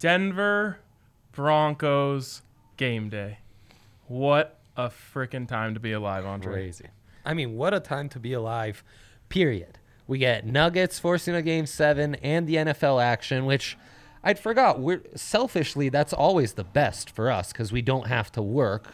Denver Broncos game day. What a freaking time to be alive, Andre. Crazy. I mean, what a time to be alive, period. We get Nuggets forcing a Game 7 and the NFL action, which I'd forgot. Selfishly, that's always the best for us because we don't have to work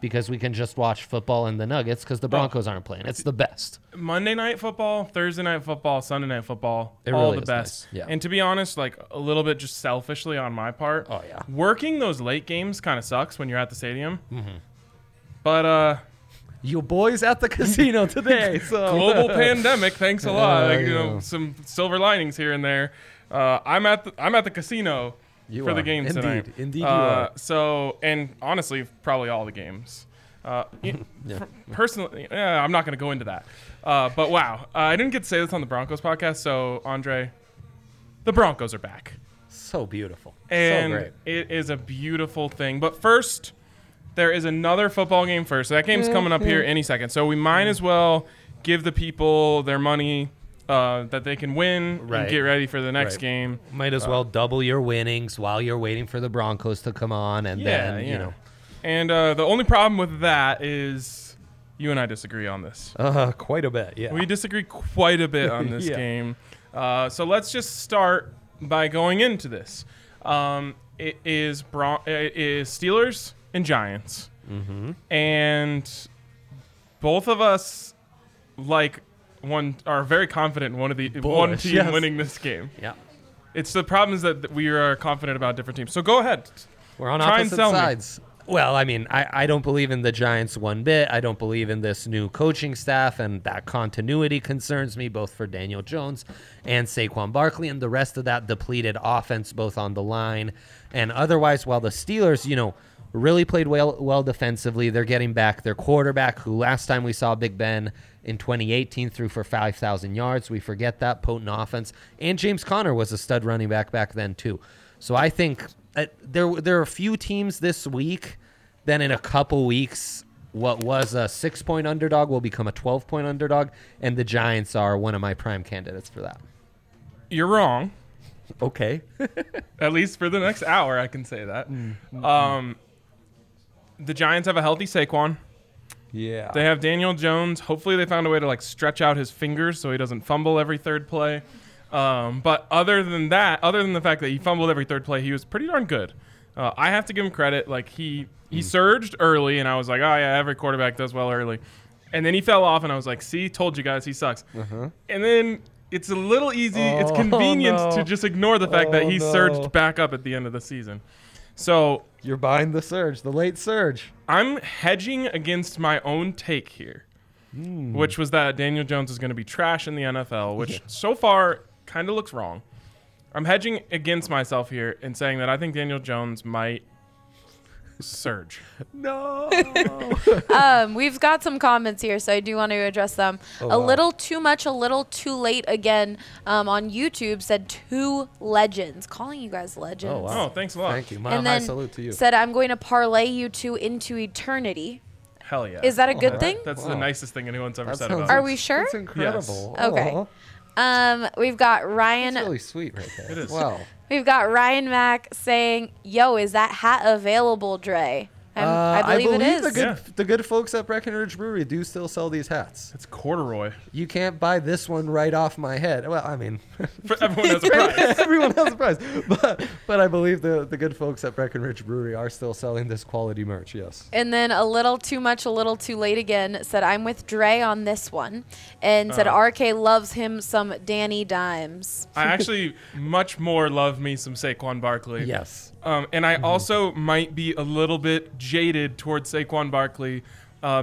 because we can just watch football and the Nuggets because the Broncos aren't playing. It's the best. Monday Night Football, Thursday Night Football, Sunday Night Football, it all really the best. Nice. Yeah. And to be honest, like a little bit just selfishly on my part, working those late games kind of sucks when you're at the stadium. Mm-hmm. But you boys at the casino today. So global pandemic, thanks a lot. Like, you know, some silver linings here and there. I'm at the casino for the games tonight. Indeed, you are. So, and honestly, probably all the games. Personally, I'm not going to go into that. But wow, I didn't get to say this on the Broncos podcast. So, Andre, the Broncos are back. So beautiful. And so great. It is a beautiful thing. But first, there is another football game first. So that game's coming up here any second. So we might as well give the people their money that they can win and get ready for the next game. Might as well double your winnings while you're waiting for the Broncos to come on. And then, you know. And the only problem with that is you and I disagree on this. Quite a bit, yeah. We disagree quite a bit on this game. So let's just start by going into this. It is Steelers and Giants. Mm-hmm. And both of us are very confident in one team winning this game. Yeah. It's the problem is that we are confident about different teams. So go ahead. We're on opposite sides. Well, I mean, I don't believe in the Giants one bit. I don't believe in this new coaching staff, and that continuity concerns me both for Daniel Jones and Saquon Barkley and the rest of that depleted offense both on the line and otherwise, while the Steelers, you know, really played well defensively. They're getting back their quarterback, who last time we saw Big Ben in 2018 threw for 5,000 yards. We forget that potent offense. And James Conner was a stud running back then, too. So I think there are a few teams this week then in a couple weeks, what was a 6-point underdog will become a 12-point underdog, and the Giants are one of my prime candidates for that. You're wrong. Okay. At least for the next hour, I can say that. Mm-hmm. The Giants have a healthy Saquon. Yeah. They have Daniel Jones. Hopefully they found a way to like stretch out his fingers so he doesn't fumble every third play. But other than the fact that he fumbled every third play, he was pretty darn good. I have to give him credit. Like he surged early, and I was like, oh, yeah, every quarterback does well early. And then he fell off, and I was like, see, told you guys he sucks. Uh-huh. And then it's a little easy. It's convenient to just ignore the fact that he surged back up at the end of the season. So you're buying the surge, the late surge. I'm hedging against my own take here, which was that Daniel Jones is going to be trash in the NFL, which so far kind of looks wrong. I'm hedging against myself here and saying that I think Daniel Jones might surge. No. We've got some comments here, so I do want to address them. Little too much, a little too late again on YouTube said two legends, calling you guys legends. Oh, wow. Oh, thanks a lot. Thank you. And then salute to you. Said, I'm going to parlay you two into eternity. Hell yeah. Is that a good thing? That's the nicest thing anyone's ever said about us. Are we sure? It's incredible. Yes. Okay. We've got Ryan. That's really sweet right there. It is. Wow. We've got Ryan Mack saying, yo, is that hat available, Dre? I believe it is. The good folks at Breckenridge Brewery do still sell these hats. It's corduroy. You can't buy this one right off my head. Well, I mean. Everyone has a price. But I believe the good folks at Breckenridge Brewery are still selling this quality merch, yes. And then a little too much, a little too late again said, I'm with Dre on this one. And said, RK loves him some Danny Dimes. I actually much more love me some Saquon Barkley. Yes. And I also might be a little bit jaded towards Saquon Barkley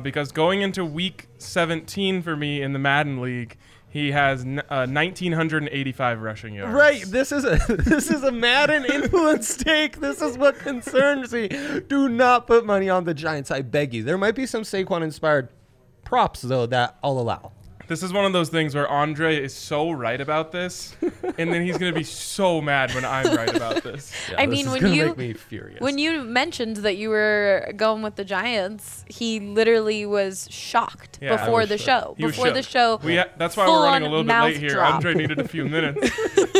because going into week 17 for me in the Madden League, he has 1,985 rushing yards. Right. This is a Madden influence take. This is what concerns me. Do not put money on the Giants. I beg you. There might be some Saquon-inspired props, though, that I'll allow. This is one of those things where Andre is so right about this, and then he's going to be so mad when I'm right about this. Yeah, I mean, this is going to make me furious. When you mentioned that you were going with the Giants, he literally was shocked before the show. Before the show, that's why we're running a little bit late here. Andre needed a few minutes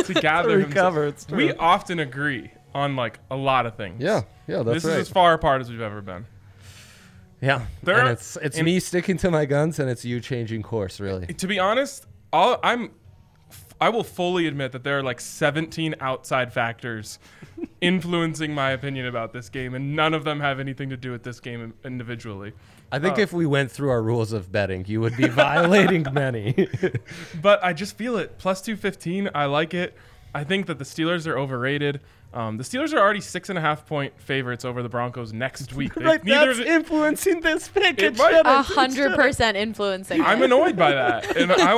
to gather himself. We often agree on like a lot of things. Yeah, that's right. This is as far apart as we've ever been. Yeah, and it's me sticking to my guns, and it's you changing course, really. To be honest, I will fully admit that there are like 17 outside factors influencing my opinion about this game, and none of them have anything to do with this game individually. I think if we went through our rules of betting, you would be violating many. But I just feel it. Plus 215, I like it. I think that the Steelers are overrated. The Steelers are already 6.5-point favorites over the Broncos next week. Like that's influencing this pick. 100% influencing. I'm annoyed by that, and I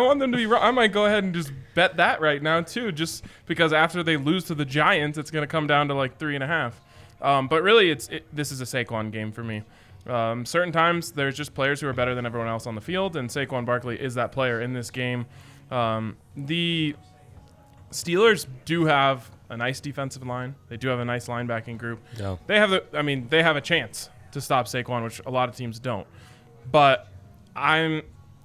want them to be wrong. I might go ahead and just bet that right now too, just because after they lose to the Giants, it's going to come down to like 3.5. But really, this is a Saquon game for me. Certain times, there's just players who are better than everyone else on the field, and Saquon Barkley is that player in this game. The Steelers do have a nice defensive line. They do have a nice linebacking group. Yeah. They have a chance to stop Saquon, which a lot of teams don't. But I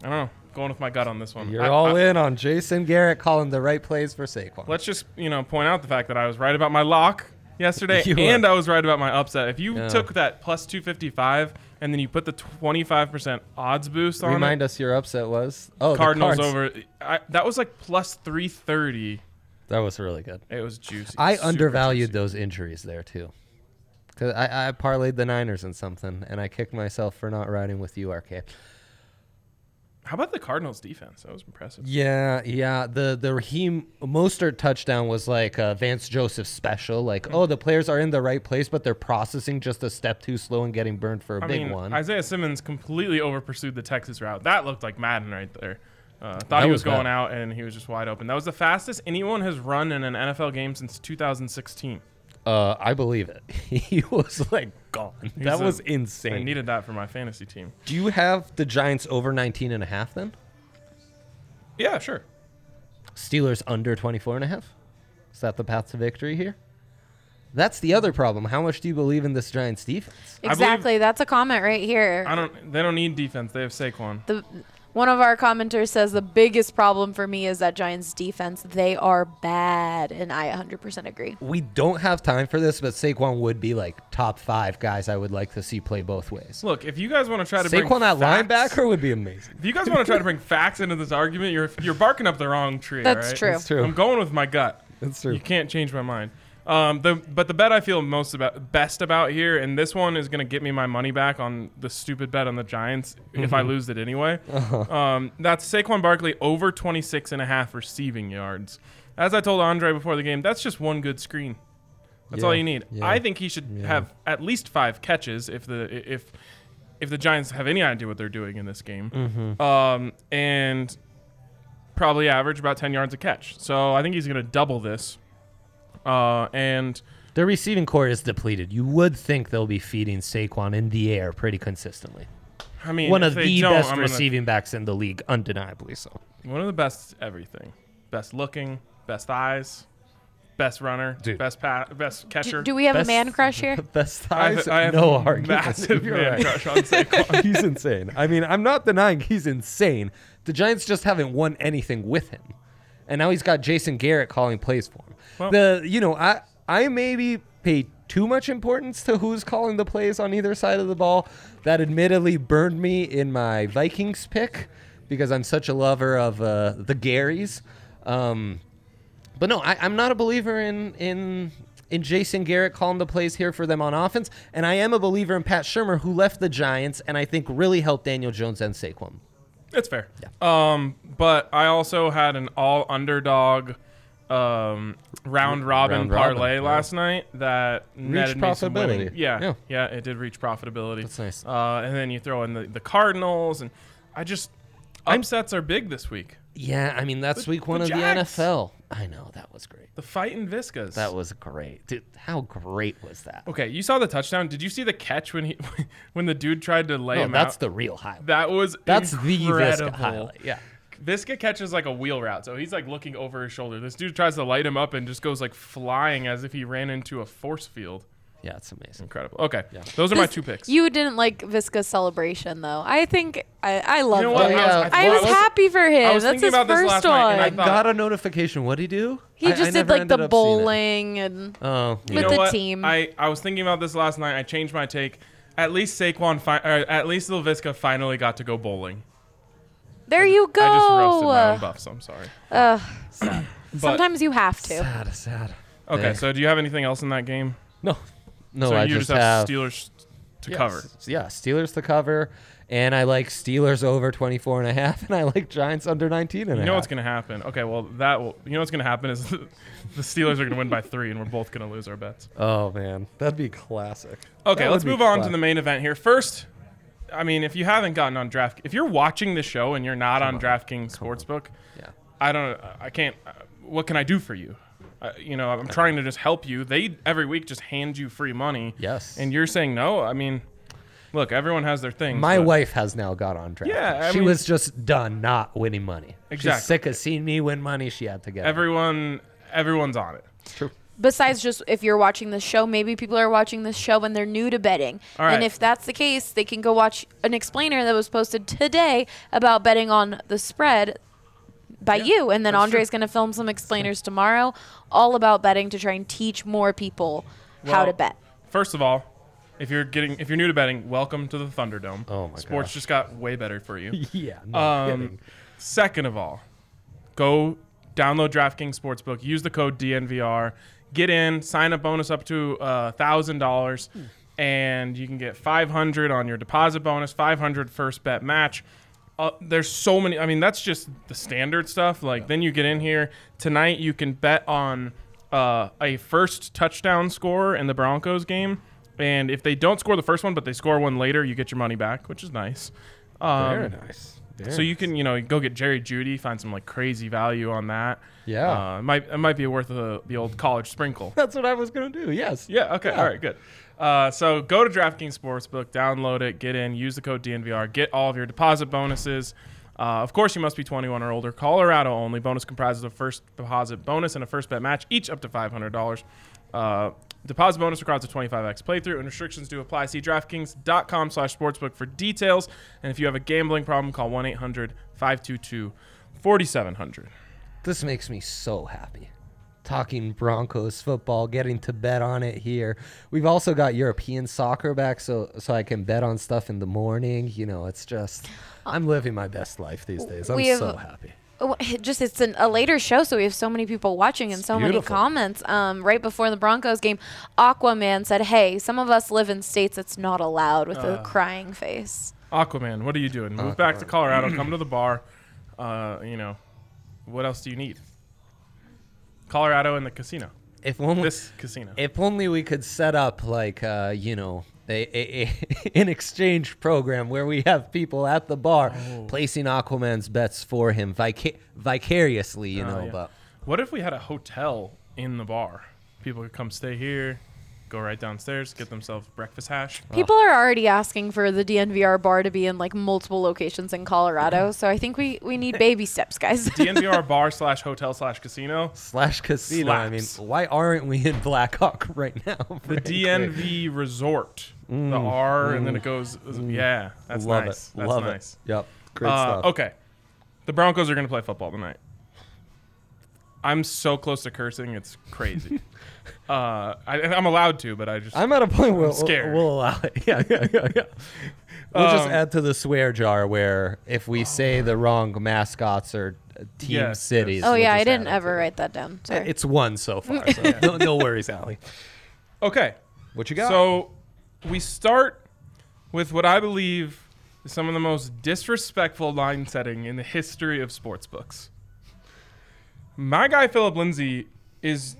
don't know, going with my gut on this one. You're all in on Jason Garrett calling the right plays for Saquon. Let's just, point out the fact that I was right about my lock yesterday and I was right about my upset. If you took that plus 255 and then you put the 25% odds boost on it. Remind us your upset was? Oh, Cardinals over. That was like plus 330. That was really good. It was juicy. I undervalued those injuries there, too. Because I parlayed the Niners in something, and I kicked myself for not riding with you, RK. How about the Cardinals' defense? That was impressive. Yeah. The Raheem Mostert touchdown was like a Vance Joseph special. Like, the players are in the right place, but they're processing just a step too slow and getting burned for a big one. Isaiah Simmons completely over-pursued the Texas route. That looked like Madden right there. Thought he was going out, and he was just wide open. That was the fastest anyone has run in an NFL game since 2016. I believe it. He was, like, gone. That was insane. I needed that for my fantasy team. Do you have the Giants over 19.5 then? Yeah, sure. Steelers under 24.5? Is that the path to victory here? That's the other problem. How much do you believe in this Giants defense? Exactly. That's a comment right here. They don't need defense. They have Saquon. One of our commenters says the biggest problem for me is that Giants defense. They are bad, and I 100% agree. We don't have time for this, but Saquon would be like top 5 guys I would like to see play both ways. Look, if you guys want to try to bring Saquon at linebacker would be amazing. If you guys want to try to bring facts into this argument, you're barking up the wrong tree. That's true. I'm going with my gut. That's true. You can't change my mind. But the bet I feel best about here, and this one is going to get me my money back on the stupid bet on the Giants if I lose it anyway. Uh-huh. That's Saquon Barkley over 26.5 receiving yards. As I told Andre before the game, that's just one good screen. That's all you need. Yeah. I think he should have at least 5 catches if the Giants have any idea what they're doing in this game. Mm-hmm. And probably average about 10 yards a catch. So I think he's going to double this. And their receiving core is depleted. You would think they'll be feeding Saquon in the air pretty consistently. I mean, one of the best receiving backs in the league, undeniably so. One of the best everything. Best looking, best eyes, best runner, best catcher. Do we have a man crush here? Best thighs? I have no argument. Massive man crush on Saquon. He's insane. I mean, I'm not denying he's insane. The Giants just haven't won anything with him. And now he's got Jason Garrett calling plays for him. Well, I maybe paid too much importance to who's calling the plays on either side of the ball. That admittedly burned me in my Vikings pick because I'm such a lover of the Garys. But no, I'm not a believer in Jason Garrett calling the plays here for them on offense. And I am a believer in Pat Shurmur, who left the Giants and I think really helped Daniel Jones and Saquon. It's fair. Yeah. But I also had an all underdog round robin parlay last night that netted me some winning. Yeah, it did reach profitability. That's nice. And then you throw in the Cardinals, and upsets are big this week. Yeah, I mean, that's week one of the NFL. I know, that was great. The fight in Viscas. That was great. Dude, how great was that? Okay, you saw the touchdown. Did you see the catch when the dude tried to lay him out? No, that's the real highlight. That's incredible. That's the Visca highlight, yeah. Visca catches like a wheel route, so he's like looking over his shoulder. This dude tries to light him up and just goes like flying as if he ran into a force field. Yeah, it's amazing. Incredible. Okay. Yeah. Those are my two picks. You didn't like Visca's celebration, though. I think I loved it. You know what? I was happy for him. That's his first one. I got a notification. What'd he do? He just did like the bowling and with the team. I was thinking about this last night. I changed my take. At least LaVisca finally got to go bowling. There you go. I just roasted my own buff, so I'm sorry. Sad. Sometimes you have to. Sad. Okay, so do you have anything else in that game? No, so I you just have Steelers to cover. Yeah, Steelers to cover. And I like Steelers over 24.5, and I like Giants under 19.5. You know what's going to happen. Okay, well, you know what's going to happen is the Steelers are going to win by 3, and we're both going to lose our bets. Oh, man. That'd be classic. Okay, let's move on to the main event here. First, I mean, if you haven't gotten on DraftKings, if you're watching the show and you're not on DraftKings Sportsbook, yeah. What can I do for you? I'm trying to just help you. They every week just hand you free money. Yes. And you're saying no. I mean, look, everyone has their thing. My wife has now got on track. Yeah. She was just done not winning money. Exactly. She's sick of seeing me win money. She had to get Everyone's on it. True. Besides just if you're watching this show, maybe people are watching this show and they're new to betting. All right. And if that's the case, they can go watch an explainer that was posted today about betting on the spread by you. And then Andre's going to film some explainers tomorrow all about betting to try and teach more people how to bet. First of all, if you're new to betting, welcome to the Thunderdome. Oh, my God. Sports just got way better for you. Yeah. No kidding. Second of all, go download DraftKings Sportsbook. Use the code DNVR. Get in, sign up bonus up to $1,000, and you can get $500 on your deposit bonus, $500 first bet match. There's so many. I mean, that's just the standard stuff. Then you get in here. Tonight you can bet on a first touchdown scorer in the Broncos game. And if they don't score the first one, but they score one later, you get your money back, which is nice. Very nice. So you can, go get Jerry Jeudy, find some crazy value on that. Yeah. It might be worth the old college sprinkle. That's what I was going to do. Yes. Yeah. Okay. Yeah. All right. Good. So go to DraftKings Sportsbook, download it, get in, use the code DNVR, get all of your deposit bonuses. Of course, you must be 21 or older. Colorado only. Bonus comprises a first deposit bonus and a first bet match, each up to $500. Deposit bonus requires a 25x playthrough, and restrictions do apply. See DraftKings.com/sportsbook for details. And if you have a gambling problem, call 1-800-522-4700. This makes me so happy. Talking Broncos football, getting to bet on it here. We've also got European soccer back, so I can bet on stuff in the morning. It's just, I'm living my best life these days. I'm so happy. It's a later show, so we have so many people watching and so many comments. Right before the Broncos game, Aquaman said, hey, some of us live in states that's not allowed, with a crying face. Aquaman, what are you doing? Move back to Colorado, come to the bar. What else do you need? Colorado and the casino. If only we could set up an exchange program where we have people at the bar placing Aquaman's bets for him vicariously. But what if we had a hotel in the bar? People could come stay here, go right downstairs, get themselves breakfast hash. People are already asking for the DNVR bar to be in multiple locations in Colorado. So I think we need baby steps, guys. DNVR bar /hotel/casino. /casino. Slaps. I mean, why aren't we in Blackhawk right now? The DNV Resort. The R and then it goes. Yeah, that's Love nice. It. That's Love nice. It. Yep. Great stuff. Okay. The Broncos are going to play football tonight. I'm so close to cursing, it's crazy. I'm allowed to, but I'm at a point where we'll allow it. Yeah. We'll just add to the swear jar where if we say the wrong mascots or team cities. Oh, yeah, I didn't ever write that down. Sorry. It's one so far, so no worries, Allie. Okay. What you got? So we start with what I believe is some of the most disrespectful line setting in the history of sports books. My guy, Philip Lindsay, is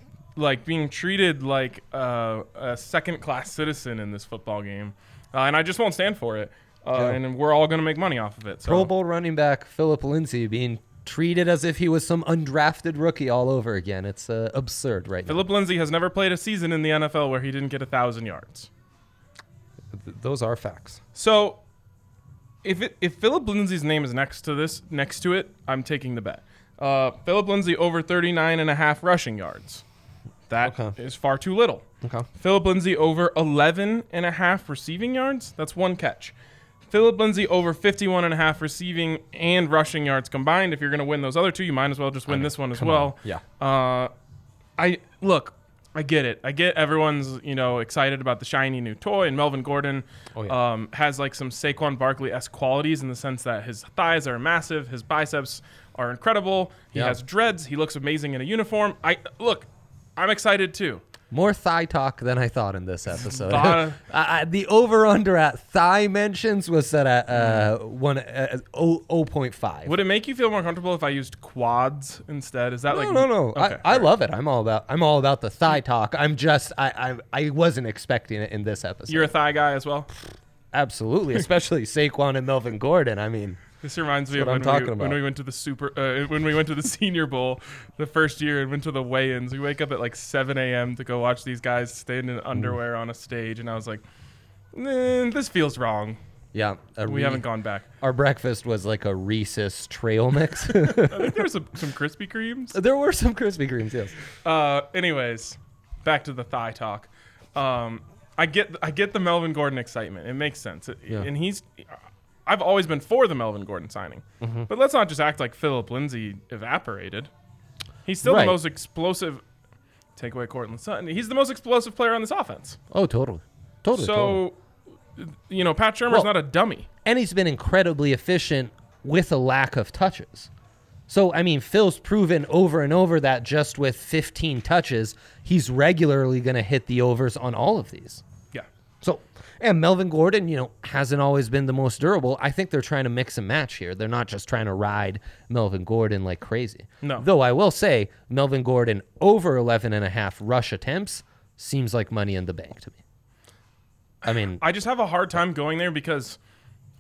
being treated like a second-class citizen in this football game. And I just won't stand for it. And we're all going to make money off of it. So. Pro Bowl running back Philip Lindsay being treated as if he was some undrafted rookie all over again. It's absurd right now. Philip Lindsay has never played a season in the NFL where he didn't get 1,000 yards. Those are facts. So if Philip Lindsay's name is next to it, I'm taking the bet. Philip Lindsay over 39.5 rushing yards. That is far too little. Philip Lindsay over 11.5 receiving yards. That's one catch. Philip Lindsay over 51.5 receiving and rushing yards combined. If you're going to win those other two, you might as well just win this one as well. Yeah. I get it. I get everyone's, you know, excited about the shiny new toy, and Melvin Gordon has like some Saquon Barkley-esque qualities in the sense that his thighs are massive, his biceps are incredible, he has dreads, he looks amazing in a uniform. I'm excited too. More thigh talk than I thought in this episode. The over-under at thigh mentions was set at 0.5. Would it make you feel more comfortable if I used quads instead? Is that No. Okay, I love it. I'm all about the thigh talk. I wasn't expecting it in this episode. You're a thigh guy as well? Absolutely, especially Saquon and Melvin Gordon. I mean, this reminds me of when we went to the Senior Bowl the first year and went to the weigh-ins. We wake up at like 7 a.m. to go watch these guys stand in underwear on a stage, and I was like, this feels wrong. Yeah. We haven't gone back. Our breakfast was like a Reese's trail mix. I think there were some Krispy Kremes. There were some Krispy Kremes, yes. Anyways, back to the thigh talk. I get the Melvin Gordon excitement. It makes sense. And I've always been for the Melvin Gordon signing. Mm-hmm. But let's not just act like Philip Lindsay evaporated. He's still the most explosive. Take away Courtland Sutton. He's the most explosive player on this offense. Oh, totally. So, you know, Pat Shurmur's not a dummy. And he's been incredibly efficient with a lack of touches. So, I mean, Phil's proven over and over that just with 15 touches, he's regularly going to hit the overs on all of these. So, and Melvin Gordon, you know, hasn't always been the most durable. I think they're trying to mix and match here. They're not just trying to ride Melvin Gordon like crazy. No. Though I will say Melvin Gordon over 11.5 rush attempts seems like money in the bank to me. I mean, I just have a hard time going there because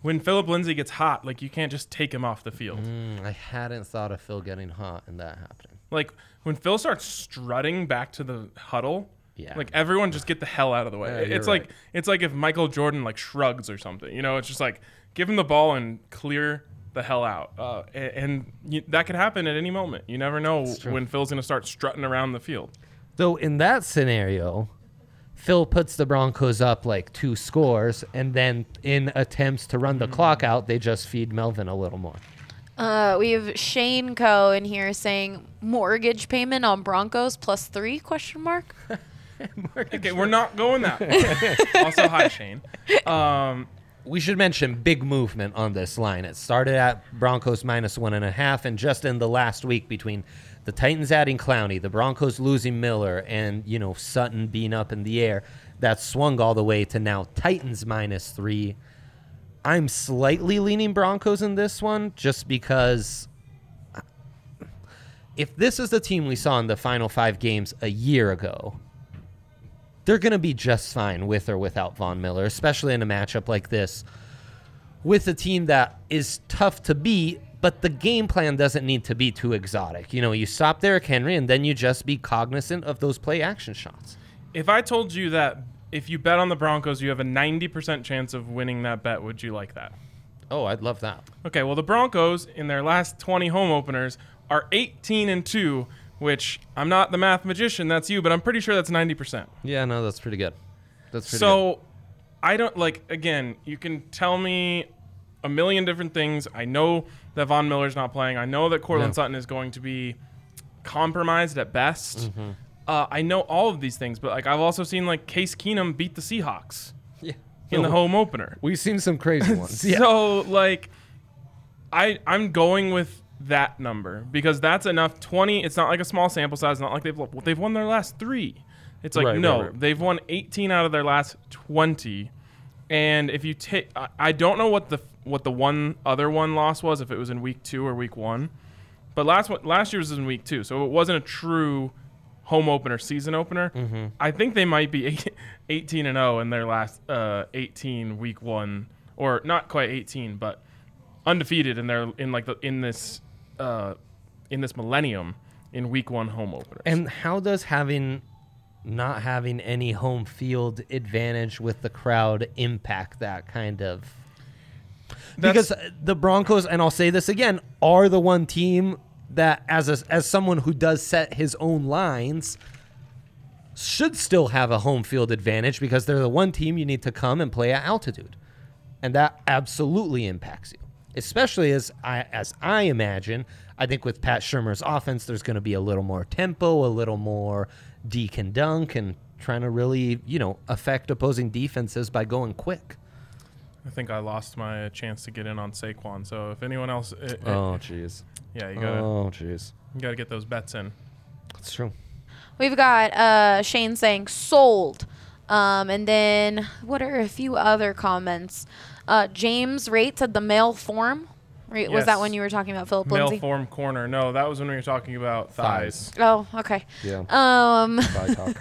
when Philip Lindsay gets hot, like you can't just take him off the field. I hadn't thought of Phil getting hot and that happening. Like when Phil starts strutting back to the huddle, like everyone just get the hell out of the way. It's like if Michael Jordan like shrugs or something, you know, it's just like give him the ball and clear the hell out. And that could happen at any moment. You never know when Phil's going to start strutting around the field. Though in that scenario, Phil puts the Broncos up like 2 scores, and then in attempts to run the clock out, they just feed Melvin a little more. We have Shane Coe in here saying mortgage payment on Broncos +3 ? Okay, we're not going that way. Also, hi, Shane. We should mention big movement on this line. It started at Broncos -1.5, and just in the last week between the Titans adding Clowney, the Broncos losing Miller, and, you know, Sutton being up in the air, that swung all the way to now Titans -3. I'm slightly leaning Broncos in this one just because if this is the team we saw in the final 5 games a year ago, they're going to be just fine with or without Von Miller, especially in a matchup like this with a team that is tough to beat, but the game plan doesn't need to be too exotic. You know, you stop Derrick Henry, and then you just be cognizant of those play-action shots. If I told you that if you bet on the Broncos, you have a 90% chance of winning that bet, would you like that? Oh, I'd love that. Okay, well, the Broncos, in their last 20 home openers, are 18-2, which I'm not the math magician, that's you, but I'm pretty sure that's 90%. Yeah, no, that's pretty good. So I don't, like, again, you can tell me a million different things. I know that Von Miller's not playing. I know that Courtland Sutton is going to be compromised at best. Mm-hmm. I know all of these things, but like I've also seen like Case Keenum beat the Seahawks in the home opener. We've seen some crazy ones. So like I'm going with that number because that's enough. 20, it's not like a small sample size. It's not like they've won their last 3. It's like they've won 18 out of their last 20. And if you take, I don't know what the one other one loss was, if it was in week 2 or week 1, but last year was in week 2, so it wasn't a true home opener, season opener. Mm-hmm. I think they might be 18-0 in their last 18 week 1, or not quite 18, but undefeated in this millennium in week 1 home openers. And how does not having any home field advantage with the crowd impact that kind of? Because the Broncos, and I'll say this again, are the one team that as someone who does set his own lines, should still have a home field advantage because they're the one team you need to come and play at altitude. And that absolutely impacts you, especially as I imagine. I think with Pat Shurmur's offense, there's going to be a little more tempo, a little more deke and dunk, and trying to really, affect opposing defenses by going quick. I think I lost my chance to get in on Saquon. So if anyone else, yeah, you gotta get those bets in. That's true. We've got Shane saying sold, and then what are a few other comments? James Raitt said the male form. Right, yes. Was that when you were talking about Philip Lindsay? Male form corner. No, that was when we were talking about thighs. Oh, okay. Yeah. Thigh talk.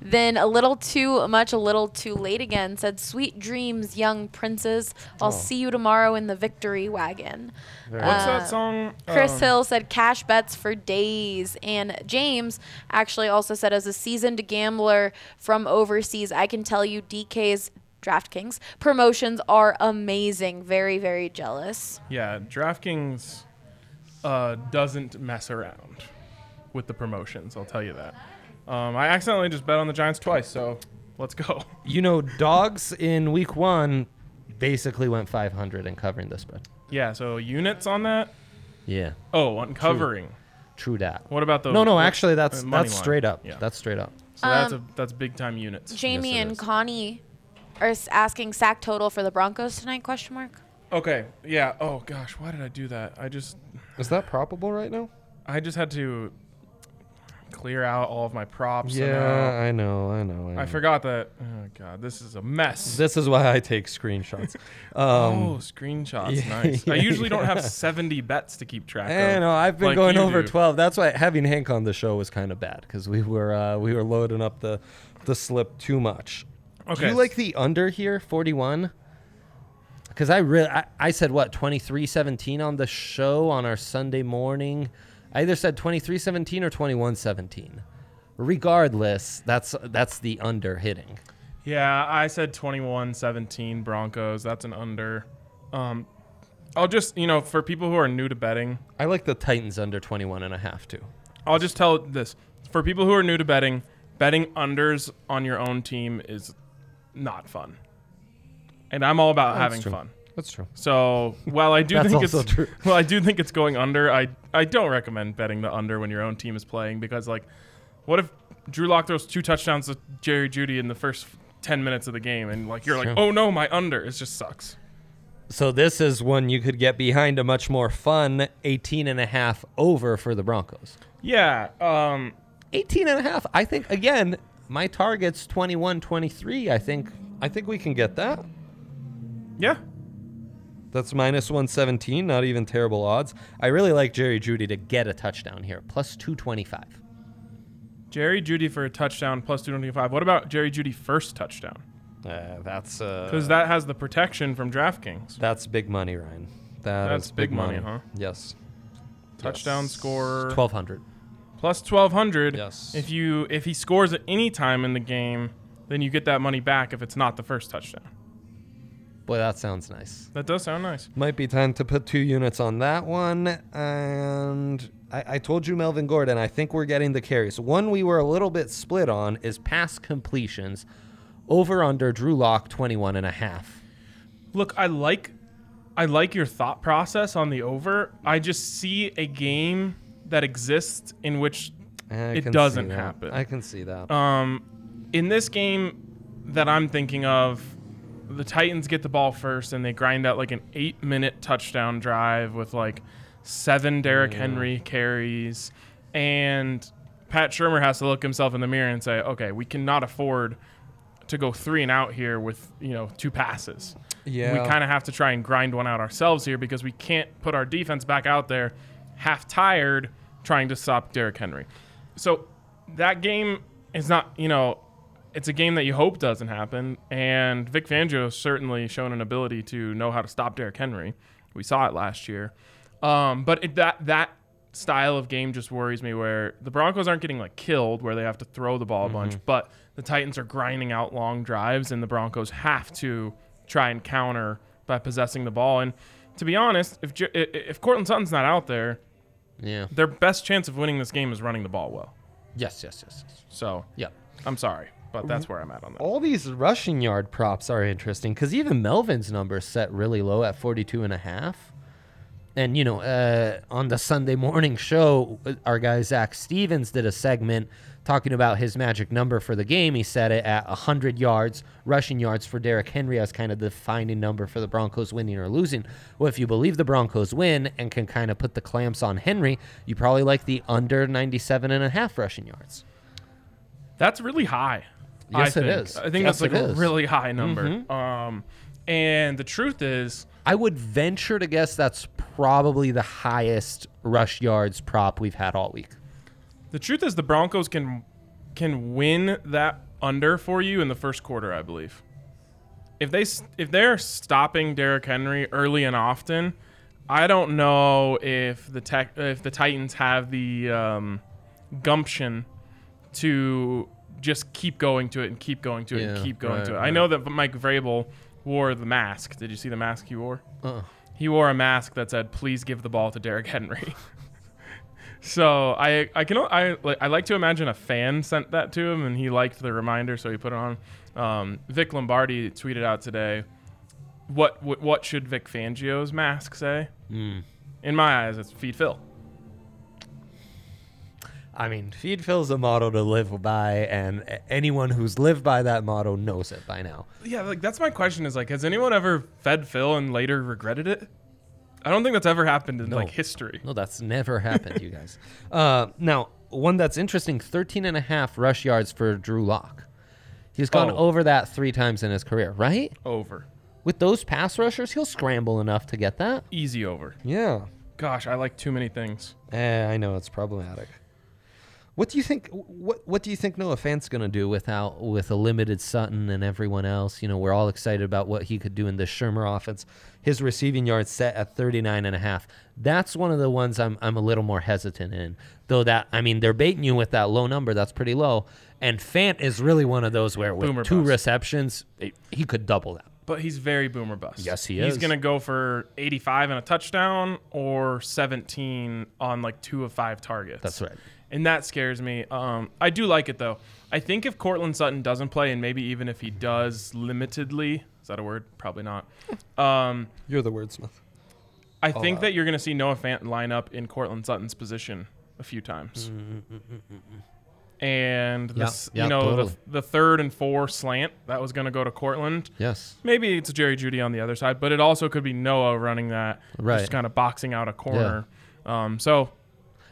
Then a little too much, a little too late again. Said, sweet dreams, young princes. I'll see you tomorrow in the victory wagon. What's that song? Chris Hill said, cash bets for days. And James actually also said, as a seasoned gambler from overseas, I can tell you DK's DraftKings promotions are amazing. Very, very jealous. Yeah, DraftKings doesn't mess around with the promotions. I'll tell you that. I accidentally just bet on the Giants twice, so let's go. Dogs in week one basically went 500 in covering the spread. Yeah, so units on that? Yeah. Oh, on covering. True that. What about those? No, actually, that's straight up. Yeah. That's straight up. So that's big-time units. Jamie and Connie are asking sack total for the Broncos tonight, ? Okay, yeah. Oh, gosh, why did I do that? Is that probable right now? I just had to clear out all of my props. Yeah, I know. I forgot that. Oh, God, this is a mess. This is why I take screenshots. Screenshots, yeah, nice. Yeah, I usually don't have 70 bets to keep track of. I know, I've been going over 12. That's why having Hank on the show was kind of bad, because we were loading up the slip too much. Okay. Do you like the under here, 41? Because I said, 23-17 on the show on our Sunday morning. I either said 23-17 or 21-17. Regardless, that's the under hitting. Yeah, I said 21-17 Broncos. That's an under. I'll just, for people who are new to betting. I like the Titans under 21.5 too. I'll just tell this. For people who are new to betting, betting unders on your own team is not fun, and I'm all about having fun. That's true. So while I do think it's true. Well, I do think it's going under. I don't recommend betting the under when your own team is playing, because what if Drew Lock throws 2 touchdowns to Jerry Jeudy in the first 10 minutes of the game, and oh no, my under, it just sucks. So this is one you could get behind a much more fun 18.5 over for the Broncos. Yeah, 18.5. I think again. My target's 21-23. I think we can get that. Yeah. That's minus -117. Not even terrible odds. I really like Jerry Jeudy to get a touchdown here. Plus +225. Jerry Jeudy for a touchdown plus +225. What about Jerry Jeudy first touchdown? That's because that has the protection from DraftKings. That's big money, Ryan. That's big money, huh? Yes. Touchdown score. 1,200. Plus 1,200. Yes. If he scores at any time in the game, then you get that money back if it's not the first touchdown. Boy, that sounds nice. That does sound nice. Might be time to put 2 units on that one. And I told you Melvin Gordon, I think we're getting the carries. One we were a little bit split on is pass completions over under Drew Lock 21.5. Look, I like your thought process on the over. I just see a game that exists in which it doesn't happen. I can see that. In this game that I'm thinking of, the Titans get the ball first and they grind out an 8-minute touchdown drive with 7 Derrick Henry carries, and Pat Shurmur has to look himself in the mirror and say, okay, we cannot afford to go 3 and out here with 2 passes. Yeah. We kind of have to try and grind one out ourselves here, because we can't put our defense back out there half tired trying to stop Derrick Henry. So that game is not, it's a game that you hope doesn't happen. And Vic Fangio has certainly shown an ability to know how to stop Derrick Henry. We saw it last year. But that style of game just worries me, where the Broncos aren't getting killed, where they have to throw the ball a bunch, but the Titans are grinding out long drives and the Broncos have to try and counter by possessing the ball. And to be honest, if Courtland Sutton's not out there, yeah, their best chance of winning this game is running the ball well. Yes. So, yeah. I'm sorry, but that's where I'm at on that. All these rushing yard props are interesting because even Melvin's number set really low at 42.5. And, you know, on the Sunday morning show, our guy Zach Stevens did a segment talking about his magic number for the game. He set it at 100 yards, rushing yards for Derrick Henry as kind of the defining number for the Broncos winning or losing. Well, if you believe the Broncos win and can kind of put the clamps on Henry, you probably like the under 97.5 rushing yards. That's really high. Yes, it is. I think that's like a really high number. Mm-hmm. And the truth is, I would venture to guess that's probably the highest rush yards prop we've had all week. The truth is the Broncos can win that under for you in the first quarter, I believe. If they're stopping Derrick Henry early and often, I don't know if the Titans have the gumption to just keep going to it. Right. I know that Mike Vrabel wore the mask. Did you see the mask he wore? Uh-uh. He wore a mask that said, "Please give the ball to Derrick Henry." So I like to imagine a fan sent that to him, and he liked the reminder, so he put it on. Vic Lombardi tweeted out today, "What should Vic Fangio's mask say?" Mm. In my eyes, it's "Feed Phil." I mean, Feed Phil's a motto to live by, and anyone who's lived by that motto knows it by now. Yeah, like that's my question is, like, has anyone ever fed Phil and later regretted it? I don't think that's ever happened in history. No, that's never happened, you guys. Now, one that's interesting, 13.5 rush yards for Drew Lock. He's gone over that 3 times in his career, right? Over. With those pass rushers, he'll scramble enough to get that. Easy over. Yeah. Gosh, I like too many things. I know, it's problematic. What do you think? What do you think Noah Fant's gonna do with a limited Sutton and everyone else? You know, we're all excited about what he could do in the Shurmur offense. His receiving yards set at 39.5. That's one of the ones I'm a little more hesitant in. Though that, I mean, they're baiting you with that low number. That's pretty low. And Fant is really one of those where with 2 receptions, he could double that. But he's very boomer bust. Yes, he is. He's gonna go for 85 and a touchdown or 17 on like 2 of 5 targets. That's right. And that scares me. I do like it, though. I think if Courtland Sutton doesn't play, and maybe even if he does limitedly, is that a word? Probably not. You're the wordsmith. I think that you're going to see Noah Fant line up in Courtland Sutton's position a few times. And this, totally. the 3rd and 4 slant, that was going to go to Courtland. Yes. Maybe it's Jerry Jeudy on the other side, but it also could be Noah running that, right, just kind of boxing out a corner. Yeah.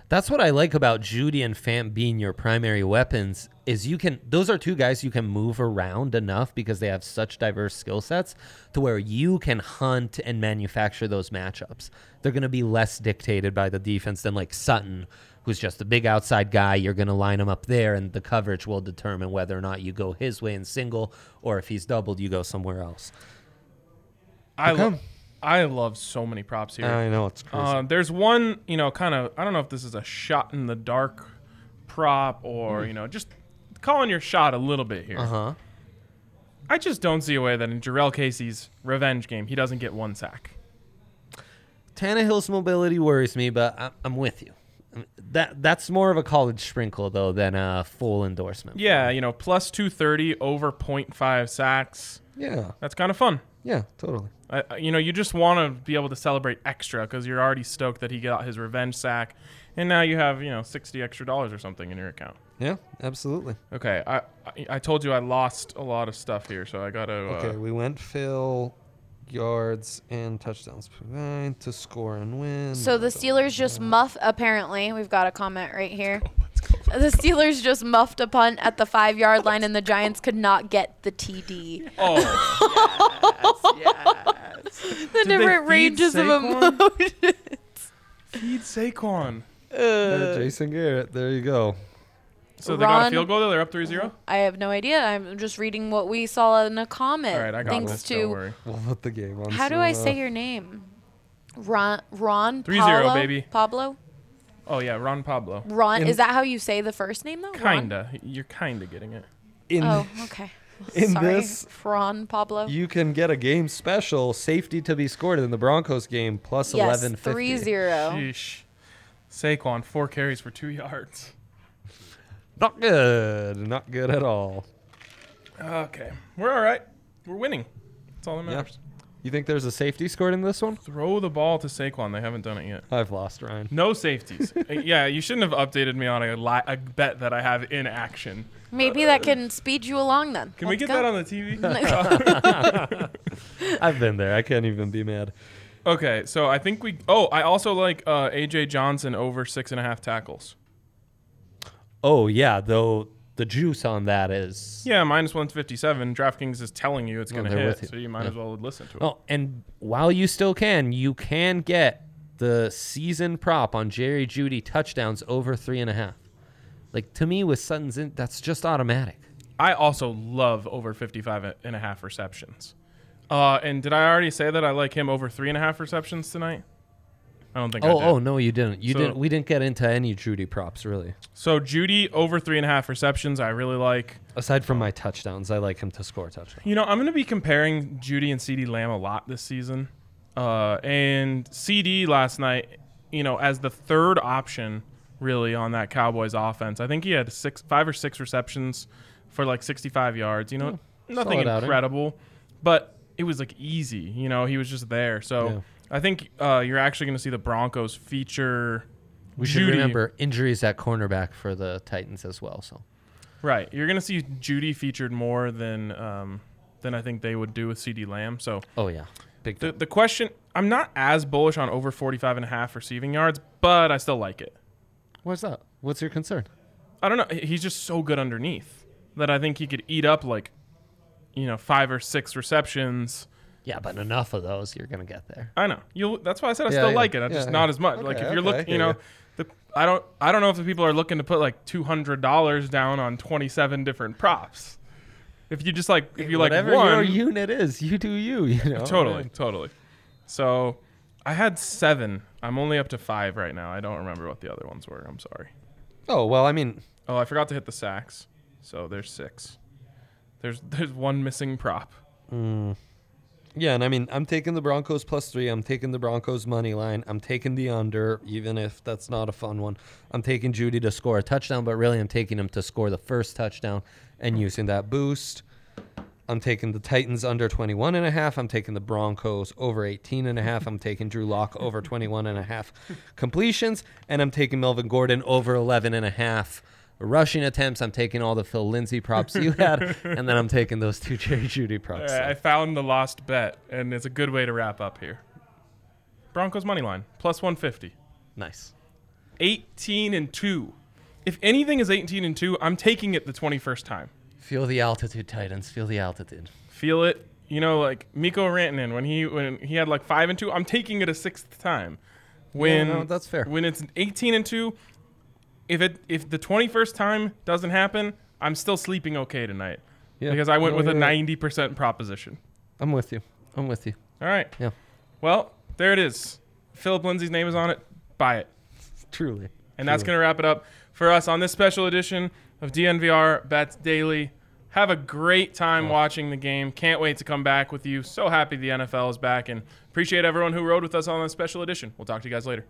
That's what I like about Jeudy and Fant being your primary weapons is those are 2 guys you can move around enough because they have such diverse skill sets to where you can hunt and manufacture those matchups. They're going to be less dictated by the defense than like Sutton, who's just a big outside guy. You're going to line him up there, and the coverage will determine whether or not you go his way in single, or if he's doubled, you go somewhere else. I love so many props here. I know, it's crazy. There's one, kind of, I don't know if this is a shot in the dark prop or, just calling your shot a little bit here. Uh-huh. I just don't see a way that in Jarrell Casey's revenge game, he doesn't get 1 sack. Tannehill's mobility worries me, but I'm with you. That's more of a college sprinkle, though, than a full endorsement. Yeah, plus 230 over 0.5 sacks. Yeah. That's kind of fun. Yeah, totally. You just want to be able to celebrate extra because you're already stoked that he got his revenge sack, and now you have $60 extra or something in your account. Yeah, absolutely. Okay, I told you I lost a lot of stuff here, so I got to. Okay, we went Phil, yards and touchdowns to score and win. So the Steelers just muff. Apparently, we've got a comment right here. Let's go. The Steelers just muffed a punt at the 5-yard line, and the Giants could not get the TD. Oh, yes. The different ranges Saquon? Of emotions. Feed Saquon. Jason Garrett. There you go. So they got a field goal. They're up 3-0. I have no idea. I'm just reading what we saw in a comment. All right, I got this. Don't worry. We'll put the game on. How do I say your name? Ron. 3-0, baby. Pablo. Oh, yeah, Ron Pablo. Ron, is that how you say the first name, though? Kinda. Ron? You're kinda getting it. Okay. Well, sorry, Ron Pablo. You can get a game special, safety to be scored in the Broncos game, plus 11.50. 3-0. Sheesh. Saquon, 4 carries for 2 yards. Not good. Not good at all. Okay. We're all right. We're winning. That's all that matters. Yep. You think there's a safety scored in this one? Throw the ball to Saquon. They haven't done it yet. I've lost, Ryan. No safeties. Yeah, you shouldn't have updated me on a bet that I have in action. Maybe that can speed you along then. Can we get that on the TV? I've been there. I can't even be mad. Okay, so I think we... Oh, I also like A.J. Johnson over 6.5 tackles. Oh, yeah, though... The juice on that is... Yeah, minus 157. DraftKings is telling you it's going to hit, so you might as well listen to it. Oh, and while you still can, you can get the season prop on Jerry Jeudy touchdowns over 3.5. Like, to me, with Sutton's in, that's just automatic. I also love over 55.5 receptions. And did I already say that I like him over 3.5 receptions tonight? I don't think I did. Oh, no, you didn't. We didn't get into any Jeudy props, really. So Jeudy over 3.5 receptions, I really like. Aside from my touchdowns, I like him to score touchdowns. You know, I'm going to be comparing Jeudy and CD Lamb a lot this season. And CD last night, you know, as the third option, really, on that Cowboys offense. I think he had 5 or 6 receptions for, 65 yards. You know, nothing incredible. But it was, easy. You know, he was just there. So... Yeah. I think you're actually going to see the Broncos feature We should Jeudy. Remember injuries at cornerback for the Titans as well. So, right. You're going to see Jeudy featured more than I think they would do with CD Lamb. So, oh, yeah. Big the question, I'm not as bullish on over 45.5 receiving yards, but I still like it. What's that? What's your concern? I don't know. He's just so good underneath that I think he could eat up 5 or 6 receptions. Yeah, but enough of those, you're gonna get there. I know. That's why I said I still like it. I just not as much. Okay, if you're looking, I don't know if the people are looking to put $200 down on 27 different props. If you just if you whatever one, your unit is, you do you. You know. Totally. So, I had 7. I'm only up to 5 right now. I don't remember what the other ones were. I'm sorry. Oh well, I mean. Oh, I forgot to hit the sacks. So there's 6. There's one missing prop. Yeah, and I mean, I'm taking the Broncos +3. I'm taking the Broncos money line. I'm taking the under, even if that's not a fun one. I'm taking Jeudy to score a touchdown, but really I'm taking him to score the first touchdown and using that boost. I'm taking the Titans under 21.5. I'm taking the Broncos over 18.5. I'm taking Drew Lock over 21.5 completions, and I'm taking Melvin Gordon over 11.5. Rushing attempts. I'm taking all the Phil Lindsay props you had, and then I'm taking those 2 Jerry Jeudy props. Right, I found the lost bet, and it's a good way to wrap up here. Broncos money line +150. Nice. 18-2. If anything is 18-2, I'm taking it the 21st time. Feel the altitude, Titans. Feel the altitude. Feel it. You know, Mikko Rantanen when he had 5-2. I'm taking it a 6th time. When that's fair. When it's 18-2. If the 21st time doesn't happen, I'm still sleeping okay tonight because I went with a 90% proposition. I'm with you. All right. Yeah. Well, there it is. Philip Lindsay's name is on it. Buy it. Truly. And that's going to wrap it up for us on this special edition of DNVR Bets Daily. Have a great time watching the game. Can't wait to come back with you. So happy the NFL is back and appreciate everyone who rode with us on this special edition. We'll talk to you guys later.